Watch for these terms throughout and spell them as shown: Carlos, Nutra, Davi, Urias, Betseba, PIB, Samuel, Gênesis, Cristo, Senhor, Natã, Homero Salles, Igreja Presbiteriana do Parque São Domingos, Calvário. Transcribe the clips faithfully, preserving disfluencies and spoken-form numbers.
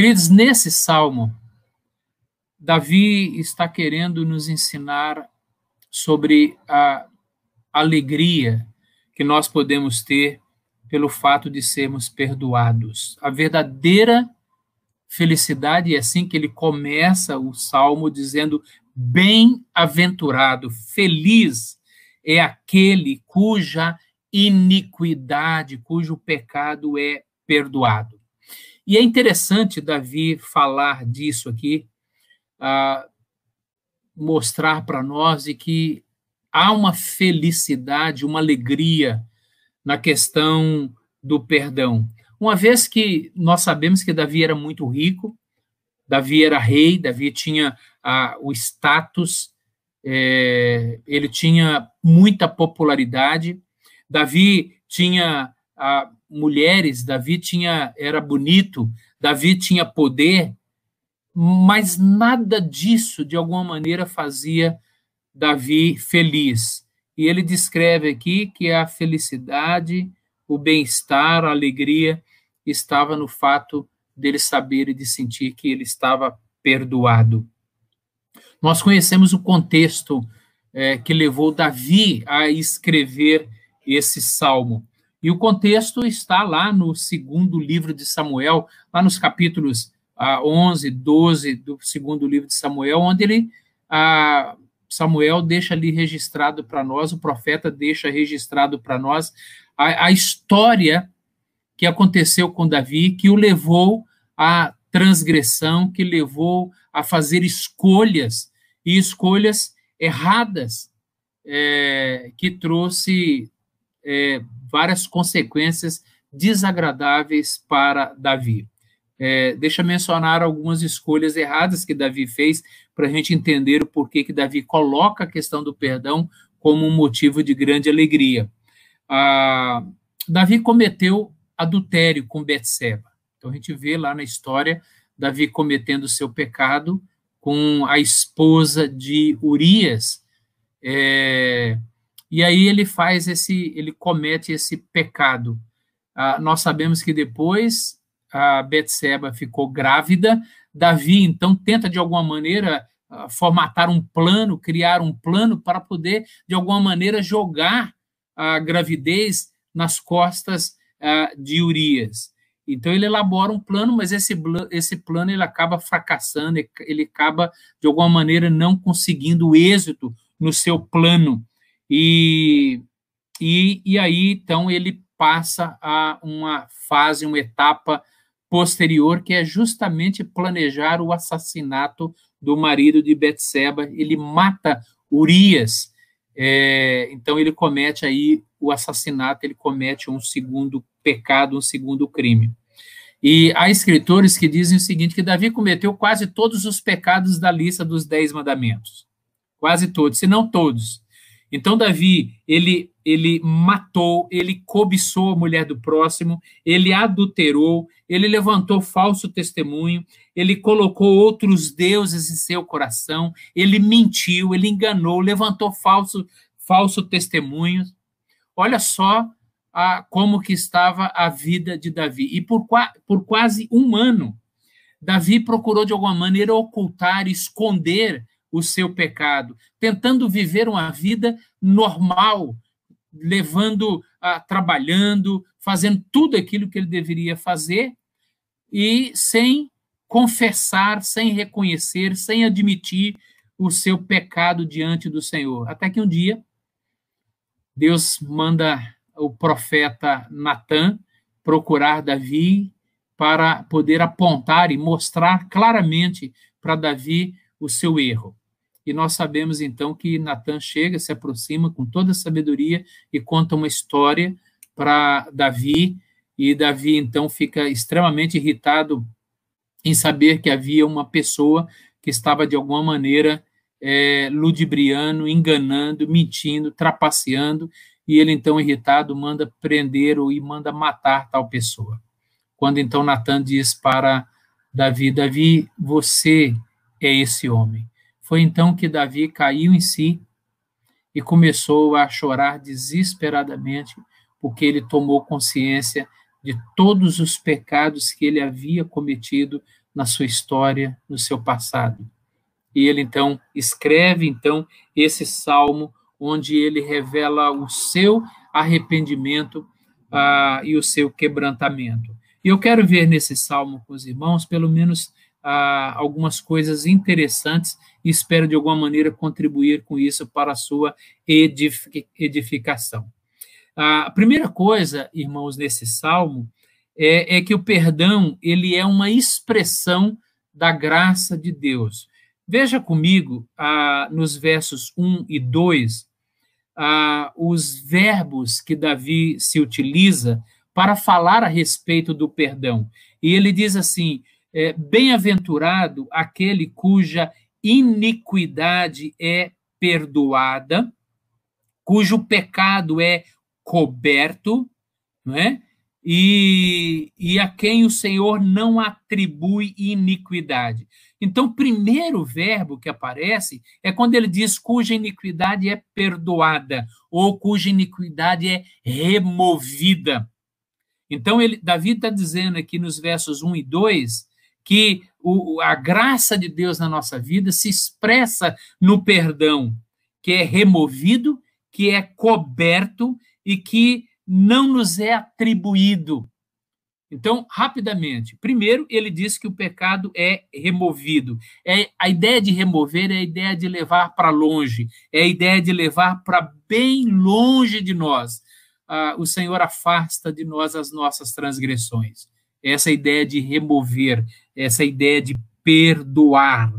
Queridos, nesse salmo, Davi está querendo nos ensinar sobre a alegria que nós podemos ter pelo fato de sermos perdoados. A verdadeira felicidade, é assim que ele começa o salmo dizendo: bem-aventurado, feliz é aquele cuja iniquidade, cujo pecado é perdoado. E é interessante Davi falar disso aqui, ah, mostrar para nós de que há uma felicidade, uma alegria na questão do perdão. Uma vez que nós sabemos que Davi era muito rico, Davi era rei, Davi tinha ah, o status, é, ele tinha muita popularidade, Davi tinha ah, mulheres, Davi tinha, era bonito, Davi tinha poder, mas nada disso, de alguma maneira, fazia Davi feliz. E ele descreve aqui que a felicidade, o bem-estar, a alegria estava no fato dele saber e de sentir que ele estava perdoado. Nós conhecemos o contexto é, que levou Davi a escrever esse salmo. E o contexto está lá no segundo livro de Samuel, lá nos capítulos ah, onze, doze do segundo livro de Samuel, onde ele... Ah, Samuel deixa ali registrado para nós, o profeta deixa registrado para nós a, a história que aconteceu com Davi, que o levou à transgressão, que levou a fazer escolhas, e escolhas erradas, é, que trouxe é, várias consequências desagradáveis para Davi. É, deixa eu mencionar algumas escolhas erradas que Davi fez para a gente entender o porquê que Davi coloca a questão do perdão como um motivo de grande alegria. Ah, Davi cometeu adultério com Betseba. Então a gente vê lá na história Davi cometendo o seu pecado com a esposa de Urias. É, e aí ele faz esse, ele comete esse pecado. Ah, nós sabemos que depois a Betseba ficou grávida, Davi, então, tenta, de alguma maneira, formatar um plano, criar um plano para poder, de alguma maneira, jogar a gravidez nas costas de Urias. Então, ele elabora um plano, mas esse, esse plano ele acaba fracassando, ele acaba, de alguma maneira, não conseguindo êxito no seu plano. E, e, e aí, então, ele passa a uma fase, uma etapa posterior, que é justamente planejar o assassinato do marido de Betseba. Ele mata Urias, é, então ele comete aí o assassinato, ele comete um segundo pecado, um segundo crime. E há escritores que dizem o seguinte, que Davi cometeu quase todos os pecados da lista dos dez mandamentos, quase todos, se não todos. Então Davi, ele, ele matou, ele cobiçou a mulher do próximo, ele adulterou, ele levantou falso testemunho, ele colocou outros deuses em seu coração, ele mentiu, ele enganou, levantou falso, falso testemunho. Olha só a, como que estava a vida de Davi. E por, por quase um ano, Davi procurou de alguma maneira ocultar, esconder o seu pecado, tentando viver uma vida normal, levando, ah, trabalhando, fazendo tudo aquilo que ele deveria fazer, e sem confessar, sem reconhecer, sem admitir o seu pecado diante do Senhor. Até que um dia, Deus manda o profeta Natã procurar Davi para poder apontar e mostrar claramente para Davi o seu erro. E nós sabemos, então, que Natã chega, se aproxima com toda a sabedoria e conta uma história para Davi, e Davi, então, fica extremamente irritado em saber que havia uma pessoa que estava, de alguma maneira, é, ludibriando, enganando, mentindo, trapaceando, e ele, então, irritado, manda prender ou e manda matar tal pessoa. Quando, então, Natã diz para Davi: Davi, você é esse homem. Foi então que Davi caiu em si e começou a chorar desesperadamente, porque ele tomou consciência de todos os pecados que ele havia cometido na sua história, no seu passado. E ele, então, escreve, então, esse salmo, onde ele revela o seu arrependimento ah, e o seu quebrantamento. E eu quero ver nesse salmo com os irmãos, pelo menos, ah, algumas coisas interessantes, e espero, de alguma maneira, contribuir com isso para a sua edificação. A primeira coisa, irmãos, nesse salmo, é, é que o perdão, ele é uma expressão da graça de Deus. Veja comigo, ah, nos versos um e dois, ah, os verbos que Davi se utiliza para falar a respeito do perdão. E ele diz assim, é, bem-aventurado aquele cuja iniquidade é perdoada, cujo pecado é coberto, não é? E, e a quem o Senhor não atribui iniquidade. Então, o primeiro verbo que aparece é quando ele diz cuja iniquidade é perdoada ou cuja iniquidade é removida. Então, ele, Davi está dizendo aqui nos versos um e dois que o, a graça de Deus na nossa vida se expressa no perdão, que é removido, que é coberto e que não nos é atribuído. Então, rapidamente, primeiro ele diz que o pecado é removido. É, a ideia de remover é a ideia de levar para longe, é a ideia de levar para bem longe de nós. Ah, o Senhor afasta de nós as nossas transgressões. Essa ideia de remover, essa ideia de perdoar.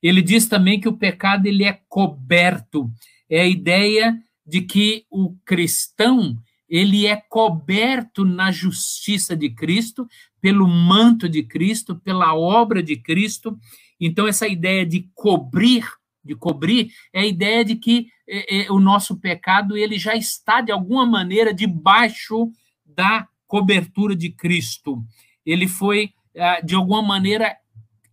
Ele diz também que o pecado ele é coberto. É a ideia de que o cristão ele é coberto na justiça de Cristo, pelo manto de Cristo, pela obra de Cristo. Então, essa ideia de cobrir, de cobrir, é a ideia de que é, é, o nosso pecado ele já está, de alguma maneira, debaixo da cobertura de Cristo. Ele foi, de alguma maneira,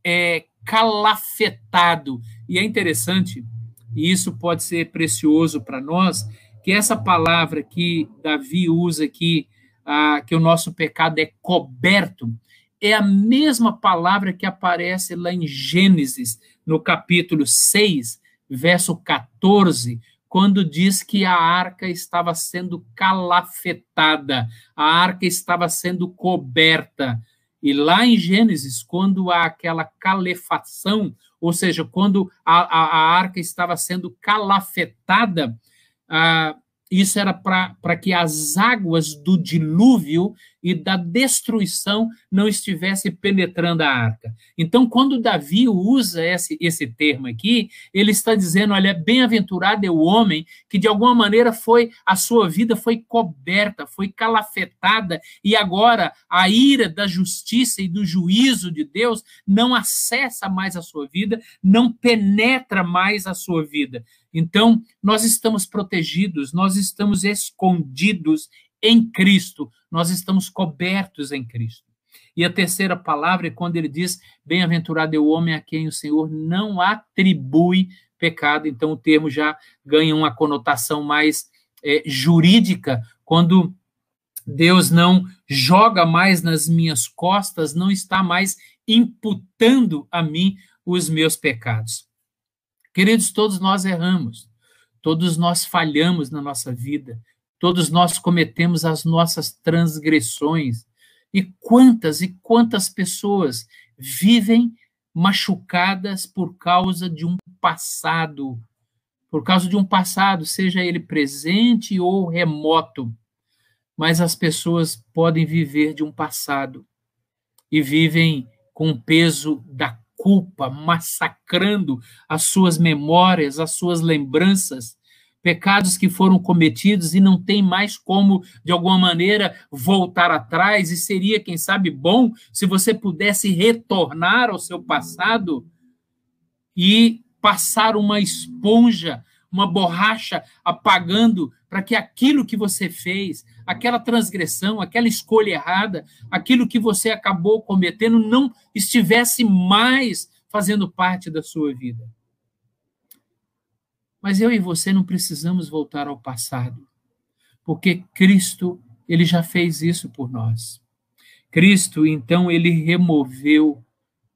é, calafetado. E é interessante, e isso pode ser precioso para nós, que essa palavra que Davi usa aqui, ah, que o nosso pecado é coberto, é a mesma palavra que aparece lá em Gênesis, no capítulo seis, verso catorze, quando diz que a arca estava sendo calafetada, a arca estava sendo coberta. E lá em Gênesis, quando há aquela calefação, ou seja, quando a, a, a arca estava sendo calafetada, Ah, isso era para que as águas do dilúvio e da destruição não estivessem penetrando a arca. Então, quando Davi usa esse, esse termo aqui, ele está dizendo, olha, bem-aventurado é o homem que, de alguma maneira, foi a sua vida foi coberta, foi calafetada, e agora a ira da justiça e do juízo de Deus não acessa mais a sua vida, não penetra mais a sua vida. Então, nós estamos protegidos, nós estamos escondidos em Cristo, nós estamos cobertos em Cristo. E a terceira palavra é quando ele diz, bem-aventurado é o homem a quem o Senhor não atribui pecado. Então, o termo já ganha uma conotação mais é, jurídica, quando Deus não joga mais nas minhas costas, não está mais imputando a mim os meus pecados. Queridos, todos nós erramos, todos nós falhamos na nossa vida, todos nós cometemos as nossas transgressões. E quantas e quantas pessoas vivem machucadas por causa de um passado, por causa de um passado, seja ele presente ou remoto. Mas as pessoas podem viver de um passado e vivem com o peso da culpa, massacrando as suas memórias, as suas lembranças, pecados que foram cometidos e não tem mais como, de alguma maneira, voltar atrás, e seria, quem sabe, bom se você pudesse retornar ao seu passado e passar uma esponja, uma borracha apagando para que aquilo que você fez, aquela transgressão, aquela escolha errada, aquilo que você acabou cometendo não estivesse mais fazendo parte da sua vida. Mas eu e você não precisamos voltar ao passado, porque Cristo, ele já fez isso por nós. Cristo, então, ele removeu,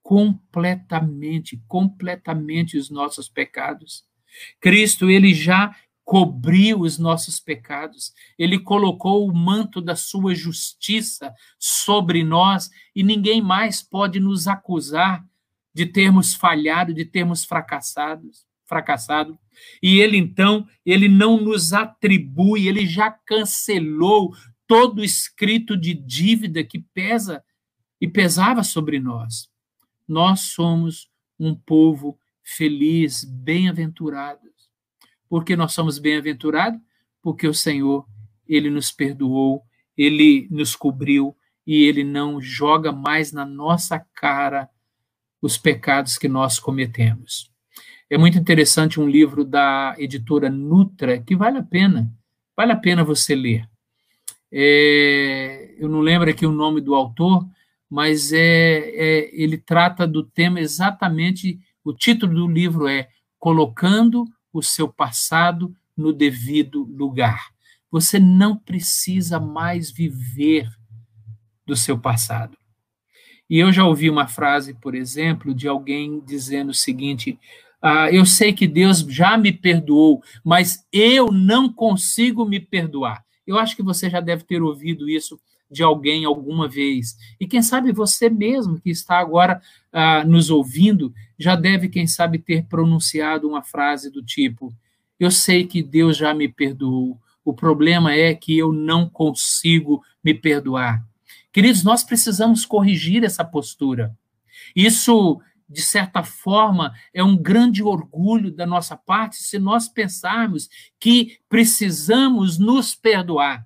completamente, completamente os nossos pecados. Cristo, ele já cobriu os nossos pecados, ele colocou o manto da sua justiça sobre nós e ninguém mais pode nos acusar de termos falhado, de termos fracassado. fracassado. E ele, então, ele não nos atribui, ele já cancelou todo escrito de dívida que pesa e pesava sobre nós. Nós somos um povo feliz, bem-aventurado. Por que nós somos bem-aventurados? Porque o Senhor, ele nos perdoou, ele nos cobriu e ele não joga mais na nossa cara os pecados que nós cometemos. É muito interessante um livro da editora Nutra, que vale a pena, vale a pena você ler. É, eu não lembro aqui o nome do autor, mas é, é, ele trata do tema exatamente, o título do livro é Colocando o seu passado no devido lugar. Você não precisa mais viver do seu passado. E eu já ouvi uma frase, por exemplo, de alguém dizendo o seguinte, ah, eu sei que Deus já me perdoou, mas eu não consigo me perdoar. Eu acho que você já deve ter ouvido isso de alguém alguma vez. E quem sabe você mesmo que está agora ah, nos ouvindo, já deve, quem sabe, ter pronunciado uma frase do tipo, eu sei que Deus já me perdoou, o problema é que eu não consigo me perdoar. Queridos, nós precisamos corrigir essa postura. Isso, de certa forma, é um grande orgulho da nossa parte se nós pensarmos que precisamos nos perdoar.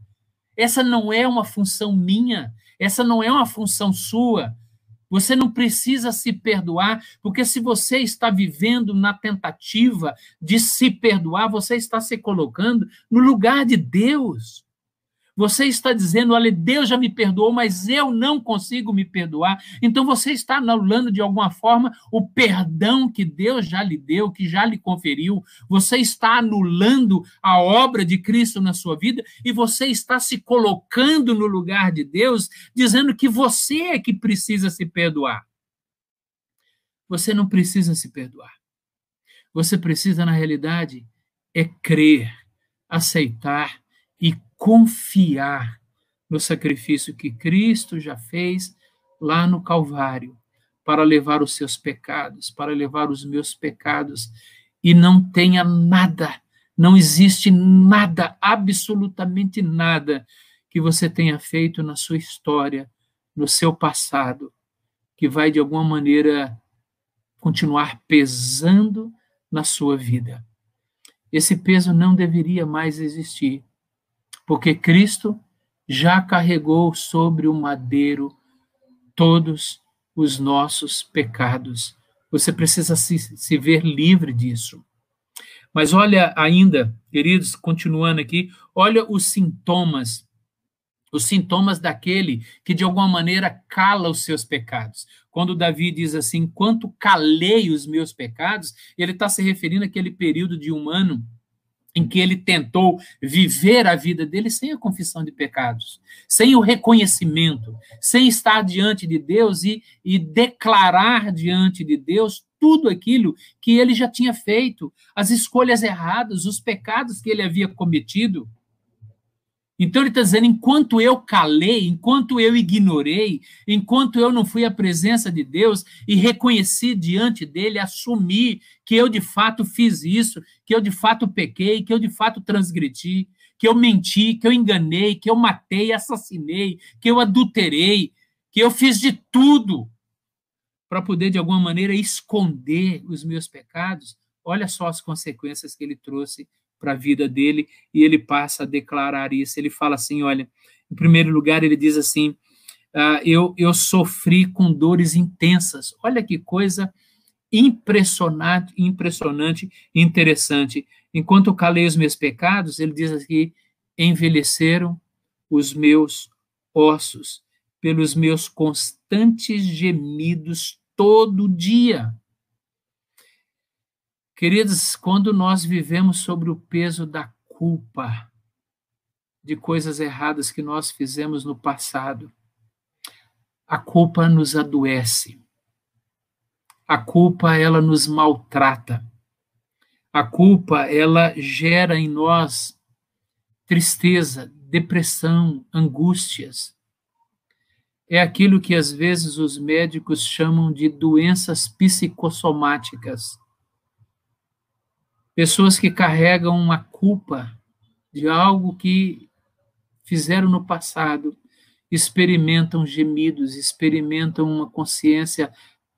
Essa não é uma função minha, essa não é uma função sua. Você não precisa se perdoar, porque se você está vivendo na tentativa de se perdoar, você está se colocando no lugar de Deus. Você está dizendo, olha, Deus já me perdoou, mas eu não consigo me perdoar. Então você está anulando de alguma forma o perdão que Deus já lhe deu, que já lhe conferiu. Você está anulando a obra de Cristo na sua vida e você está se colocando no lugar de Deus, dizendo que você é que precisa se perdoar. Você não precisa se perdoar. Você precisa, na realidade, é crer, aceitar e confiar no sacrifício que Cristo já fez lá no Calvário, para levar os seus pecados, para levar os meus pecados, e não tenha nada, não existe nada, absolutamente nada, que você tenha feito na sua história, no seu passado, que vai de alguma maneira continuar pesando na sua vida. Esse peso não deveria mais existir, porque Cristo já carregou sobre o madeiro todos os nossos pecados. Você precisa se, se ver livre disso. Mas olha ainda, queridos, continuando aqui, olha os sintomas, os sintomas daquele que de alguma maneira cala os seus pecados. Quando Davi diz assim, enquanto calei os meus pecados, ele está se referindo àquele período de um ano em que ele tentou viver a vida dele sem a confissão de pecados, sem o reconhecimento, sem estar diante de Deus e, e declarar diante de Deus tudo aquilo que ele já tinha feito, as escolhas erradas, os pecados que ele havia cometido. Então ele está dizendo, enquanto eu calei, enquanto eu ignorei, enquanto eu não fui à presença de Deus e reconheci diante dele, assumi que eu de fato fiz isso, que eu de fato pequei, que eu de fato transgredi, que eu menti, que eu enganei, que eu matei, assassinei, que eu adulterei, que eu fiz de tudo para poder de alguma maneira esconder os meus pecados. Olha só as consequências que ele trouxe para a vida dele, e ele passa a declarar isso. Ele fala assim, olha, em primeiro lugar, ele diz assim, ah, eu, eu sofri com dores intensas. Olha que coisa impressionante, impressionante e interessante. Enquanto eu calei os meus pecados, ele diz aqui, envelheceram os meus ossos pelos meus constantes gemidos todo dia. Queridos, quando nós vivemos sobre o peso da culpa de coisas erradas que nós fizemos no passado, a culpa nos adoece, A culpa, ela nos maltrata. A culpa, ela gera em nós tristeza, depressão, angústias. É aquilo que às vezes os médicos chamam de doenças psicossomáticas. Pessoas que carregam uma culpa de algo que fizeram no passado, experimentam gemidos, experimentam uma consciência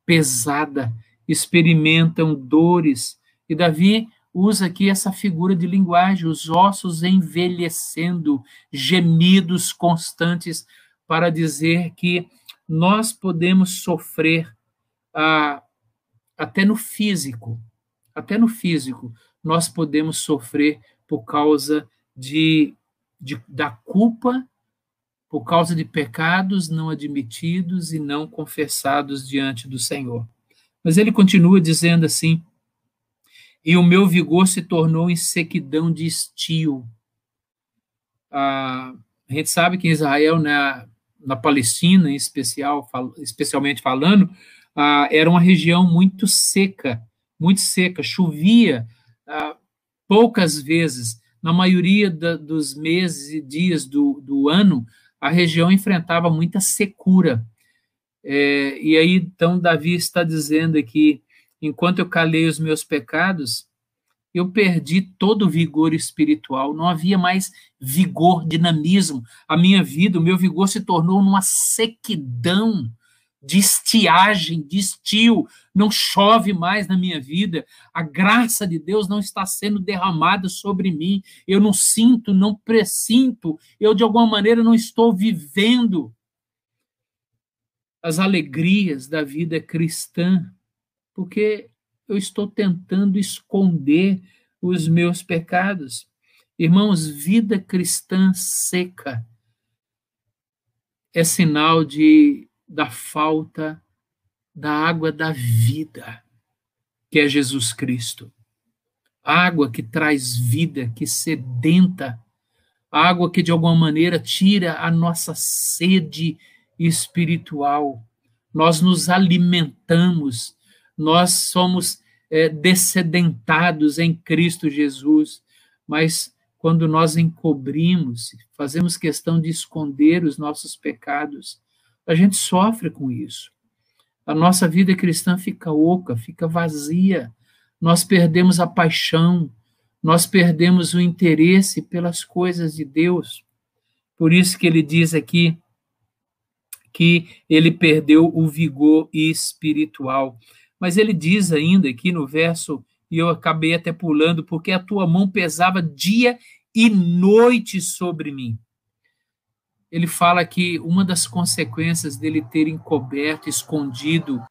pesada, experimentam dores. E Davi usa aqui essa figura de linguagem, os ossos envelhecendo, gemidos constantes, para dizer que nós podemos sofrer ah, até no físico, até no físico, nós podemos sofrer por causa de, de, da culpa, por causa de pecados não admitidos e não confessados diante do Senhor. Mas ele continua dizendo assim: e o meu vigor se tornou em sequidão de estio. Ah, a gente sabe que em Israel, na, na Palestina, em especial, fal, especialmente falando, ah, era uma região muito seca, muito seca, chovia ah, poucas vezes. Na maioria da, dos meses e dias do, do ano, a região enfrentava muita secura. É, e aí, então, Davi está dizendo aqui: enquanto eu calei os meus pecados, eu perdi todo o vigor espiritual, não havia mais vigor, dinamismo. A minha vida, o meu vigor se tornou numa sequidão de estiagem, de estio, não chove mais na minha vida, a graça de Deus não está sendo derramada sobre mim, eu não sinto, não pressinto, eu de alguma maneira não estou vivendo as alegrias da vida cristã, porque eu estou tentando esconder os meus pecados. Irmãos, vida cristã seca é sinal de, da falta da água da vida, que é Jesus Cristo. Água que traz vida, que sedenta, água que de alguma maneira tira a nossa sede espiritual. Nós nos alimentamos, nós somos é, dessedentados em Cristo Jesus, mas quando nós encobrimos, fazemos questão de esconder os nossos pecados, a gente sofre com isso. A nossa vida cristã fica oca, fica vazia, nós perdemos a paixão, nós perdemos o interesse pelas coisas de Deus. Por isso que ele diz aqui que ele perdeu o vigor espiritual. Mas ele diz ainda aqui no verso, e eu acabei até pulando, porque a tua mão pesava dia e noite sobre mim. Ele fala que uma das consequências dele ter encoberto, escondido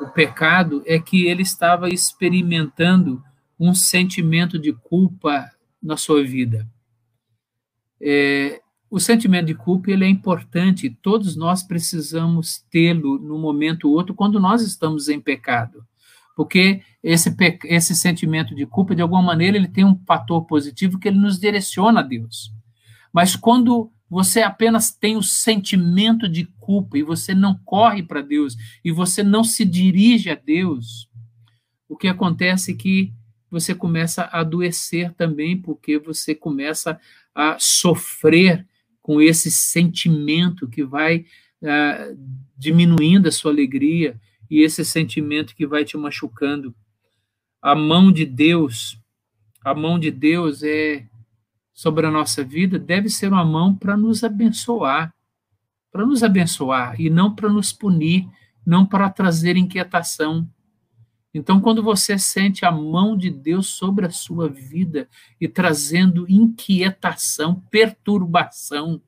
o pecado, é que ele estava experimentando um sentimento de culpa na sua vida. É, o sentimento de culpa, ele é importante, todos nós precisamos tê-lo num momento ou outro quando nós estamos em pecado, porque esse, esse sentimento de culpa, de alguma maneira, ele tem um fator positivo que ele nos direciona a Deus. Mas quando você apenas tem o sentimento de culpa e você não corre para Deus, e você não se dirige a Deus, o que acontece é que você começa a adoecer também, porque você começa a sofrer com esse sentimento que vai ah, diminuindo a sua alegria, e esse sentimento que vai te machucando. A mão de Deus, a mão de Deus é, sobre a nossa vida, deve ser uma mão para nos abençoar, para nos abençoar, e não para nos punir, não para trazer inquietação. Então, quando você sente a mão de Deus sobre a sua vida e trazendo inquietação, perturbação,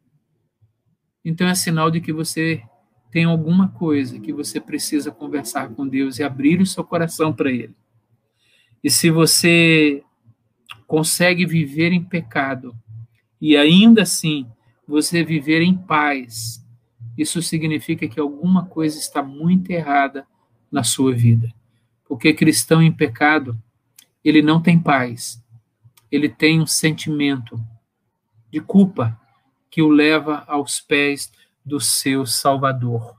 então é sinal de que você tem alguma coisa que você precisa conversar com Deus e abrir o seu coração para Ele. E se você consegue viver em pecado e ainda assim você viver em paz, isso significa que alguma coisa está muito errada na sua vida. Porque cristão em pecado, ele não tem paz. Ele tem um sentimento de culpa que o leva aos pés do seu Salvador.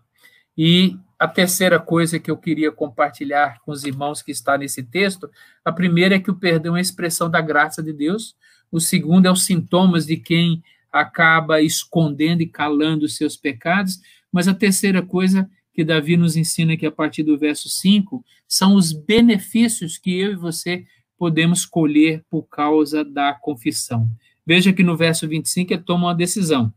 E a terceira coisa que eu queria compartilhar com os irmãos que está nesse texto, a primeira é que o perdão é a expressão da graça de Deus, o segundo é os sintomas de quem acaba escondendo e calando os seus pecados, mas a terceira coisa que Davi nos ensina aqui a partir do verso cinco, são os benefícios que eu e você podemos colher por causa da confissão. Veja que no verso vinte e cinco ele toma uma decisão.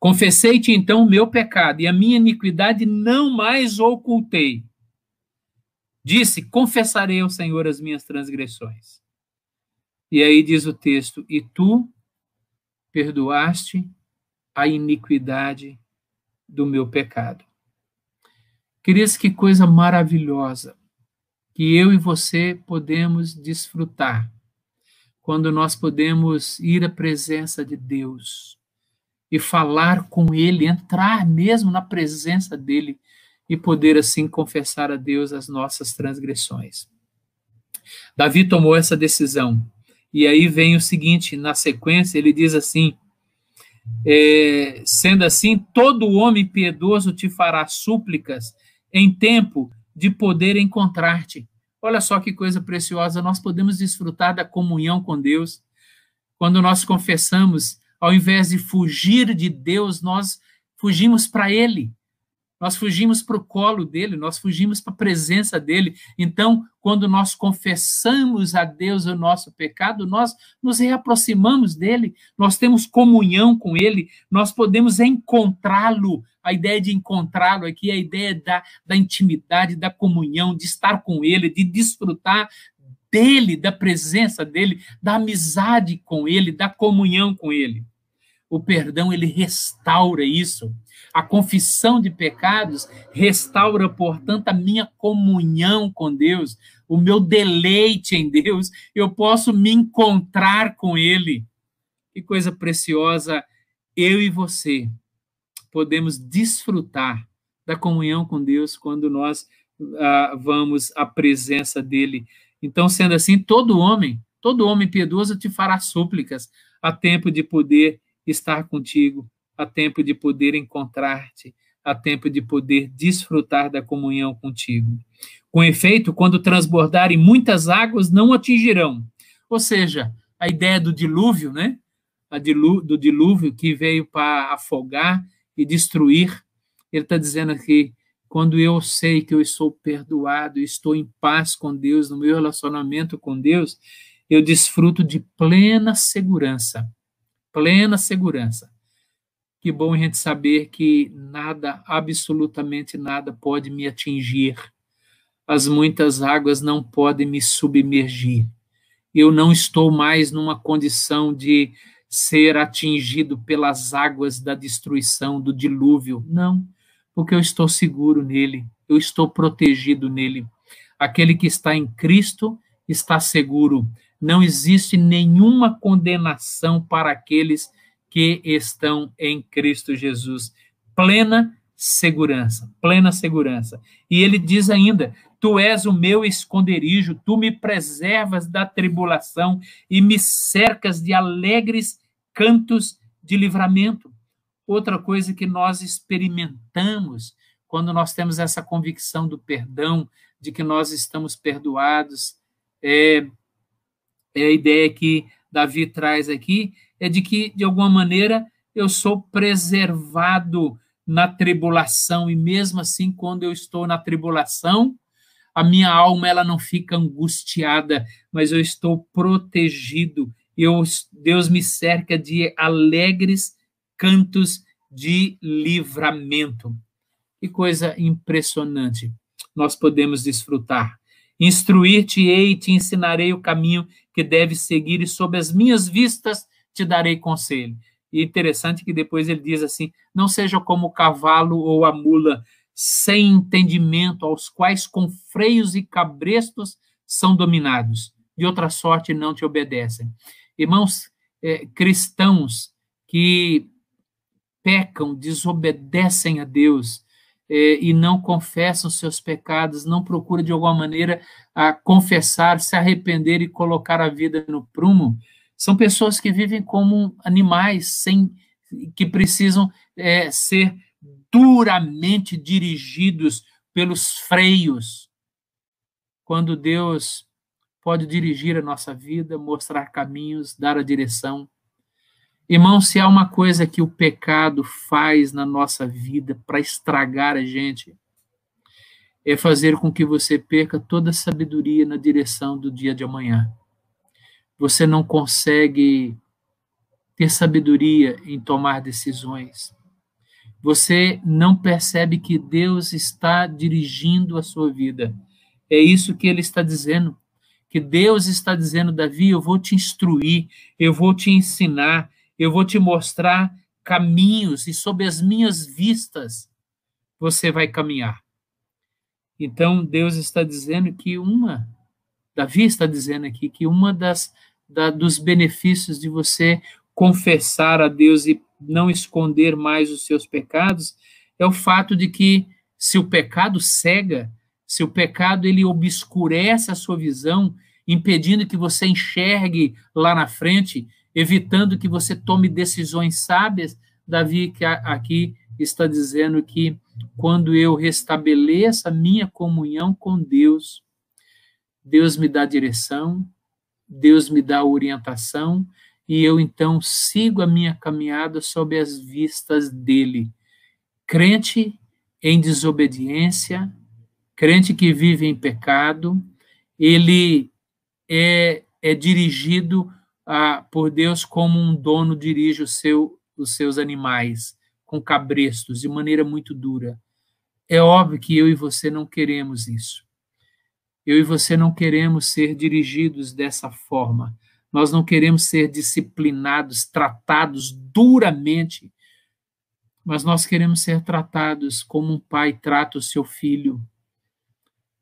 Confessei-te então o meu pecado, e a minha iniquidade não mais ocultei. Disse, confessarei ao Senhor as minhas transgressões. E aí diz o texto, e tu perdoaste a iniquidade do meu pecado. Queridos, que coisa maravilhosa que eu e você podemos desfrutar quando nós podemos ir à presença de Deus e falar com Ele, entrar mesmo na presença dEle e poder assim confessar a Deus as nossas transgressões. Davi tomou essa decisão, e aí vem o seguinte, na sequência ele diz assim, é, sendo assim, todo homem piedoso te fará súplicas em tempo de poder encontrar-te. Olha só que coisa preciosa, nós podemos desfrutar da comunhão com Deus, quando nós confessamos. Ao invés de fugir de Deus, nós fugimos para Ele. Nós fugimos para o colo dEle, nós fugimos para a presença dEle. Então, quando nós confessamos a Deus o nosso pecado, nós nos reaproximamos dEle, nós temos comunhão com Ele, nós podemos encontrá-lo. A ideia de encontrá-lo aqui é a ideia da, da intimidade, da comunhão, de estar com Ele, de desfrutar dele, da presença dele, da amizade com ele, da comunhão com ele. O perdão, ele restaura isso. A confissão de pecados restaura, portanto, a minha comunhão com Deus, o meu deleite em Deus, eu posso me encontrar com ele. Que coisa preciosa, eu e você podemos desfrutar da comunhão com Deus quando nós ah, vamos à presença dele. Então, sendo assim, todo homem, todo homem piedoso te fará súplicas a tempo de poder estar contigo, a tempo de poder encontrar-te, a tempo de poder desfrutar da comunhão contigo. Com efeito, quando transbordarem muitas águas, não atingirão. Ou seja, a ideia do dilúvio, né? A dilu- do dilúvio que veio para afogar e destruir. Ele está dizendo aqui, quando eu sei que eu sou perdoado, estou em paz com Deus, no meu relacionamento com Deus, eu desfruto de plena segurança. Plena segurança. Que bom a gente saber que nada, absolutamente nada, pode me atingir. As muitas águas não podem me submergir. Eu não estou mais numa condição de ser atingido pelas águas da destruição, do dilúvio. Não. Porque eu estou seguro nele, eu estou protegido nele. Aquele que está em Cristo está seguro. Não existe nenhuma condenação para aqueles que estão em Cristo Jesus. Plena segurança, plena segurança. E ele diz ainda, tu és o meu esconderijo, tu me preservas da tribulação e me cercas de alegres cantos de livramento. Outra coisa que nós experimentamos quando nós temos essa convicção do perdão, de que nós estamos perdoados, é, é a ideia que Davi traz aqui, é de que, de alguma maneira, eu sou preservado na tribulação, e mesmo assim, quando eu estou na tribulação, a minha alma ela não fica angustiada, mas eu estou protegido, eu, Deus me cerca de alegres cantos de livramento. Que coisa impressionante nós podemos desfrutar. Instruir-te-ei, te ensinarei o caminho que deves seguir, e sob as minhas vistas te darei conselho. E interessante que depois ele diz assim, não seja como o cavalo ou a mula, sem entendimento, aos quais com freios e cabrestos são dominados. De outra sorte não te obedecem. Irmãos, eh, cristãos que pecam, desobedecem a Deus eh, e não confessam seus pecados, não procuram de alguma maneira a confessar, se arrepender e colocar a vida no prumo, são pessoas que vivem como animais, sem, que precisam eh, ser duramente dirigidos pelos freios, quando Deus pode dirigir a nossa vida, mostrar caminhos, dar a direção. Irmão, se há uma coisa que o pecado faz na nossa vida para estragar a gente, é fazer com que você perca toda a sabedoria na direção do dia de amanhã. Você não consegue ter sabedoria em tomar decisões. Você não percebe que Deus está dirigindo a sua vida. É isso que ele está dizendo. Que Deus está dizendo, Davi, eu vou te instruir, eu vou te ensinar, eu vou te mostrar caminhos e sob as minhas vistas você vai caminhar. Então, Deus está dizendo que uma, Davi está dizendo aqui, que uma das, da, dos benefícios de você confessar a Deus e não esconder mais os seus pecados é o fato de que se o pecado cega, se o pecado ele obscurece a sua visão, impedindo que você enxergue lá na frente, evitando que você tome decisões sábias, Davi aqui está dizendo que quando eu restabeleço a minha comunhão com Deus, Deus me dá direção, Deus me dá orientação, e eu então sigo a minha caminhada sob as vistas dele. Crente em desobediência, crente que vive em pecado, ele é, é dirigido a, por Deus como um dono dirige o seu, os seus animais, com cabrestos, de maneira muito dura. É óbvio que eu e você não queremos isso. Eu e você não queremos ser dirigidos dessa forma. Nós não queremos ser disciplinados, tratados duramente, mas nós queremos ser tratados como um pai trata o seu filho,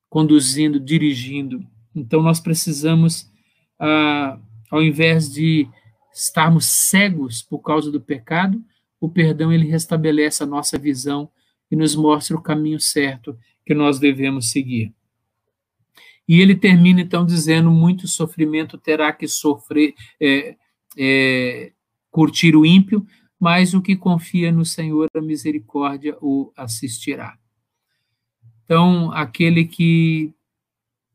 conduzindo, dirigindo. Então nós precisamos, ah, ao invés de estarmos cegos por causa do pecado, o perdão ele restabelece a nossa visão e nos mostra o caminho certo que nós devemos seguir. E ele termina, então, dizendo, muito sofrimento terá que sofrer, é, é, curtir o ímpio, mas o que confia no Senhor, a misericórdia o assistirá. Então, aquele que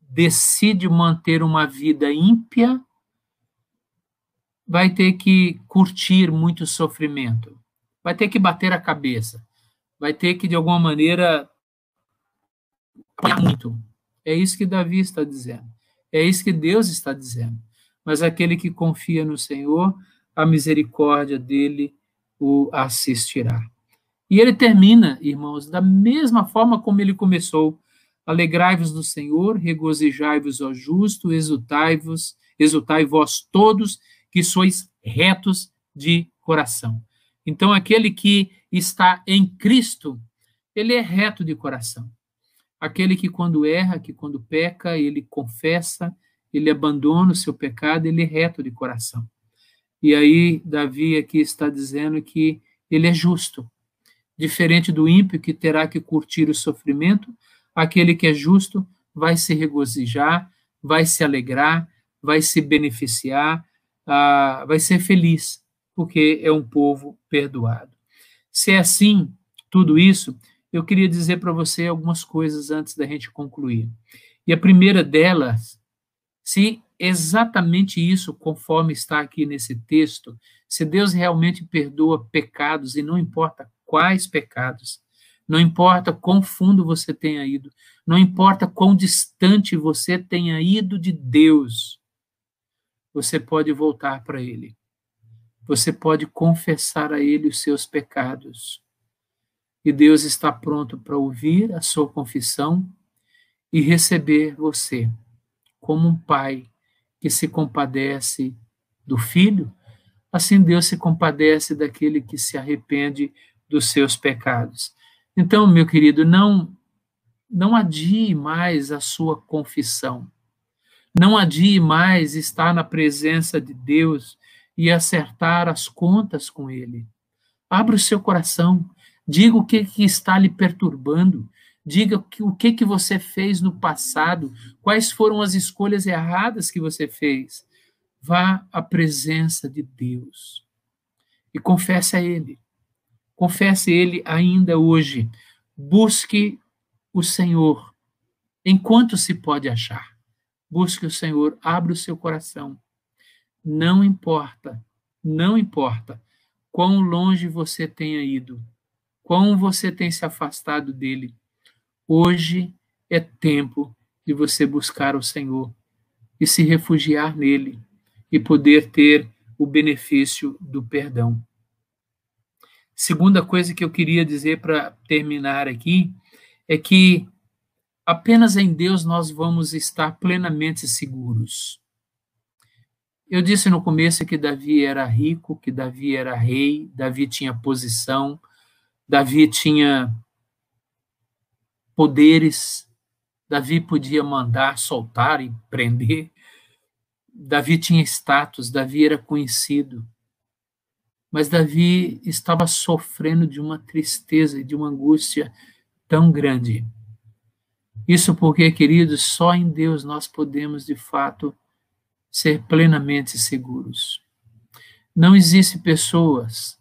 decide manter uma vida ímpia vai ter que curtir muito sofrimento, vai ter que bater a cabeça, vai ter que, de alguma maneira, apanhar muito. É isso que Davi está dizendo. É isso que Deus está dizendo. Mas aquele que confia no Senhor, a misericórdia dele o assistirá. E ele termina, irmãos, da mesma forma como ele começou. Alegrai-vos no Senhor, regozijai-vos ao justo, exultai-vos, exultai vós todos que sois retos de coração. Então, aquele que está em Cristo, ele é reto de coração. Aquele que quando erra, que quando peca, ele confessa, ele abandona o seu pecado, ele é reto de coração. E aí, Davi aqui está dizendo que ele é justo. Diferente do ímpio que terá que curtir o sofrimento, aquele que é justo vai se regozijar, vai se alegrar, vai se beneficiar, ah, vai ser feliz, porque é um povo perdoado. Se é assim, tudo isso... Eu queria dizer para você algumas coisas antes da gente concluir. E a primeira delas, se exatamente isso, conforme está aqui nesse texto, se Deus realmente perdoa pecados, e não importa quais pecados, não importa quão fundo você tenha ido, não importa quão distante você tenha ido de Deus, você pode voltar para Ele. Você pode confessar a Ele os seus pecados. E Deus está pronto para ouvir a sua confissão e receber você como um pai que se compadece do filho. Assim Deus se compadece daquele que se arrepende dos seus pecados. Então, meu querido, não, não adie mais a sua confissão. Não adie mais estar na presença de Deus e acertar as contas com Ele. Abra o seu coração. Diga o que, que está lhe perturbando. Diga que, o que, que você fez no passado. Quais foram as escolhas erradas que você fez. Vá à presença de Deus. E confesse a Ele. Confesse ele ainda hoje. Busque o Senhor enquanto se pode achar. Busque o Senhor, abra o seu coração. Não importa, não importa quão longe você tenha ido, quão você tem se afastado dele. Hoje é tempo de você buscar o Senhor e se refugiar nele e poder ter o benefício do perdão. Segunda coisa que eu queria dizer para terminar aqui é que apenas em Deus nós vamos estar plenamente seguros. Eu disse no começo que Davi era rico, que Davi era rei, Davi tinha posição, Davi tinha poderes, Davi podia mandar, soltar e prender, Davi tinha status, Davi era conhecido. Mas Davi estava sofrendo de uma tristeza e de uma angústia tão grande. Isso porque, queridos, só em Deus nós podemos, de fato, ser plenamente seguros. Não existem pessoas,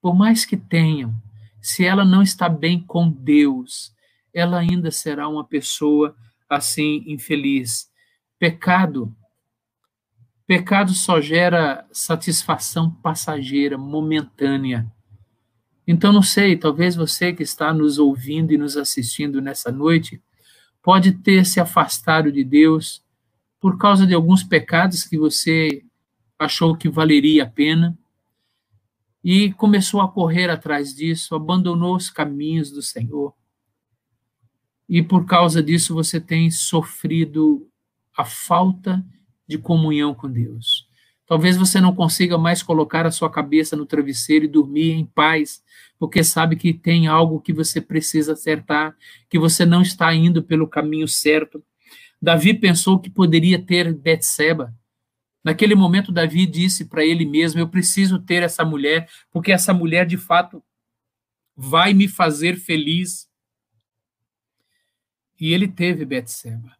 por mais que tenham, se ela não está bem com Deus, ela ainda será uma pessoa assim infeliz. Pecado Pecado só gera satisfação passageira, momentânea. Então, não sei, talvez você que está nos ouvindo e nos assistindo nessa noite pode ter se afastado de Deus por causa de alguns pecados que você achou que valeria a pena e começou a correr atrás disso, abandonou os caminhos do Senhor. E por causa disso você tem sofrido a falta de comunhão com Deus. Talvez você não consiga mais colocar a sua cabeça no travesseiro e dormir em paz, porque sabe que tem algo que você precisa acertar, que você não está indo pelo caminho certo. Davi pensou que poderia ter Betseba. Naquele momento, Davi disse para ele mesmo, eu preciso ter essa mulher, porque essa mulher, de fato, vai me fazer feliz. E ele teve Betseba.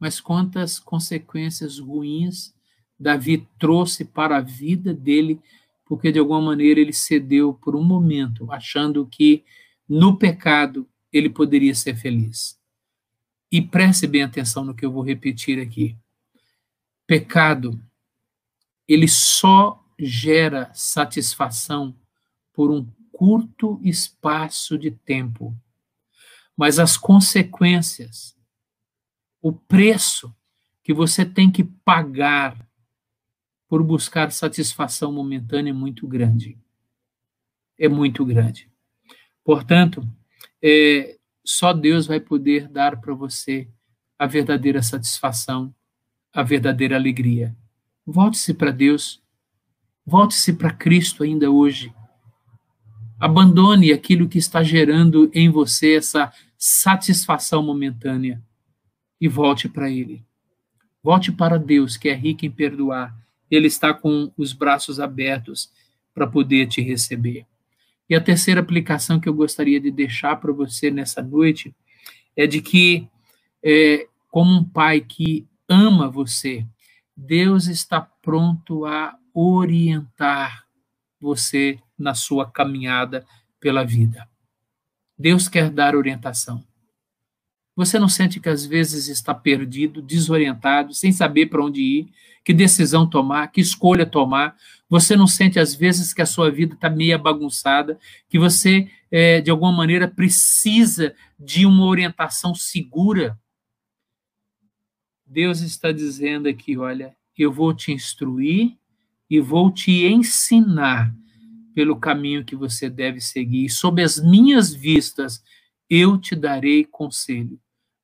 Mas quantas consequências ruins Davi trouxe para a vida dele, porque de alguma maneira ele cedeu por um momento, achando que no pecado ele poderia ser feliz. E preste bem atenção no que eu vou repetir aqui. Pecado, ele só gera satisfação por um curto espaço de tempo, mas as consequências, o preço que você tem que pagar por buscar satisfação momentânea é muito grande. É muito grande. Portanto, é, só Deus vai poder dar para você a verdadeira satisfação, a verdadeira alegria. Volte-se para Deus. Volte-se para Cristo ainda hoje. Abandone aquilo que está gerando em você essa satisfação momentânea. E volte para ele. Volte para Deus, que é rico em perdoar. Ele está com os braços abertos para poder te receber. E a terceira aplicação que eu gostaria de deixar para você nessa noite é de que, é, como um pai que ama você, Deus está pronto a orientar você na sua caminhada pela vida. Deus quer dar orientação. Você não sente que às vezes está perdido, desorientado, sem saber para onde ir, que decisão tomar, que escolha tomar? Você não sente às vezes que a sua vida está meio bagunçada, que você, é, de alguma maneira, precisa de uma orientação segura? Deus está dizendo aqui, olha, eu vou te instruir e vou te ensinar pelo caminho que você deve seguir. E sob as minhas vistas, eu te darei conselho,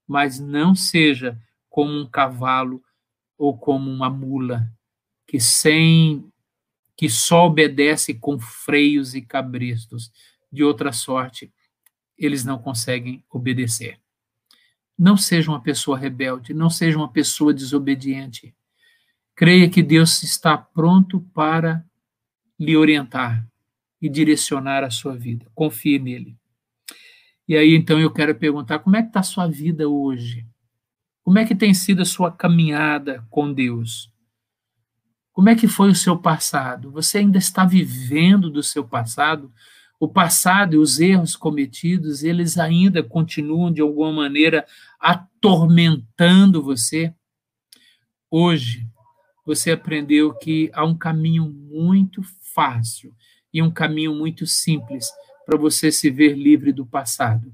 mas não seja como um cavalo ou como uma mula, que, sem, que só obedece com freios e cabrestos. De outra sorte, eles não conseguem obedecer. Não seja uma pessoa rebelde, não seja uma pessoa desobediente. Creia que Deus está pronto para lhe orientar e direcionar a sua vida. Confie nele. E aí, então, eu quero perguntar, como é que está a sua vida hoje? Como é que tem sido a sua caminhada com Deus? Como é que foi o seu passado? Você ainda está vivendo do seu passado? O passado e os erros cometidos, eles ainda continuam, de alguma maneira, atormentando você. Hoje, você aprendeu que há um caminho muito fácil e um caminho muito simples para você se ver livre do passado.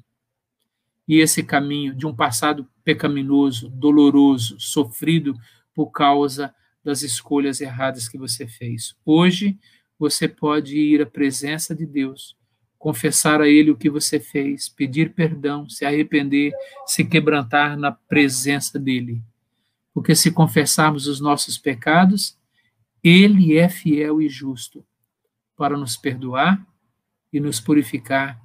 E esse caminho de um passado pecaminoso, doloroso, sofrido por causa das escolhas erradas que você fez. Hoje, você pode ir à presença de Deus, confessar a Ele o que você fez, pedir perdão, se arrepender, se quebrantar na presença dEle. Porque se confessarmos os nossos pecados, Ele é fiel e justo para nos perdoar e nos purificar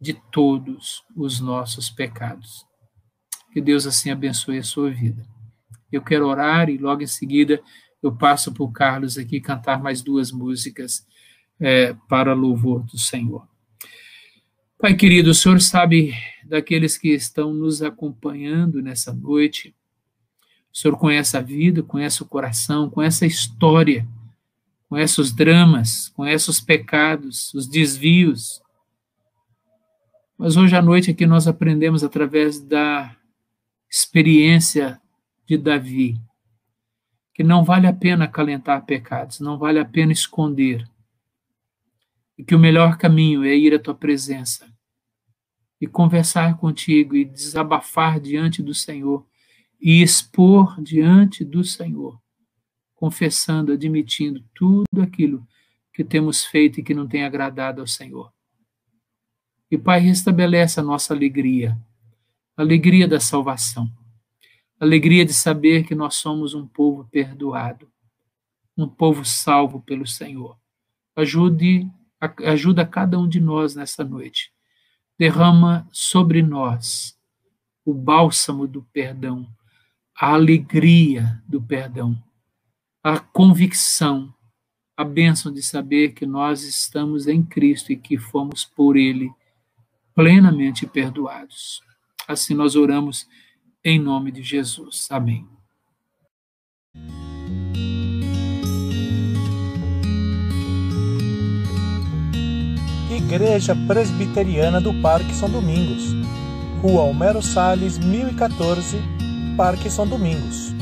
de todos os nossos pecados. Que Deus assim abençoe a sua vida. Eu quero orar e logo em seguida eu passo para o Carlos aqui cantar mais duas músicas é, para louvor do Senhor. Pai querido, o Senhor sabe daqueles que estão nos acompanhando nessa noite. O Senhor conhece a vida, conhece o coração, conhece a história, conhece os dramas, conhece os pecados, os desvios. Mas hoje à noite aqui nós aprendemos através da experiência de Davi, que não vale a pena acalentar pecados, não vale a pena esconder, e que o melhor caminho é ir à tua presença e conversar contigo e desabafar diante do Senhor e expor diante do Senhor, confessando, admitindo tudo aquilo que temos feito e que não tem agradado ao Senhor. E, Pai, restabelece a nossa alegria, a alegria da salvação, alegria de saber que nós somos um povo perdoado, um povo salvo pelo Senhor. Ajude, ajuda cada um de nós nessa noite. Derrama sobre nós o bálsamo do perdão, a alegria do perdão, a convicção, a bênção de saber que nós estamos em Cristo e que fomos por Ele plenamente perdoados. Assim nós oramos em nome de Jesus. Amém. Igreja Presbiteriana do Parque São Domingos, Rua Homero Salles, mil e quatorze, Parque São Domingos.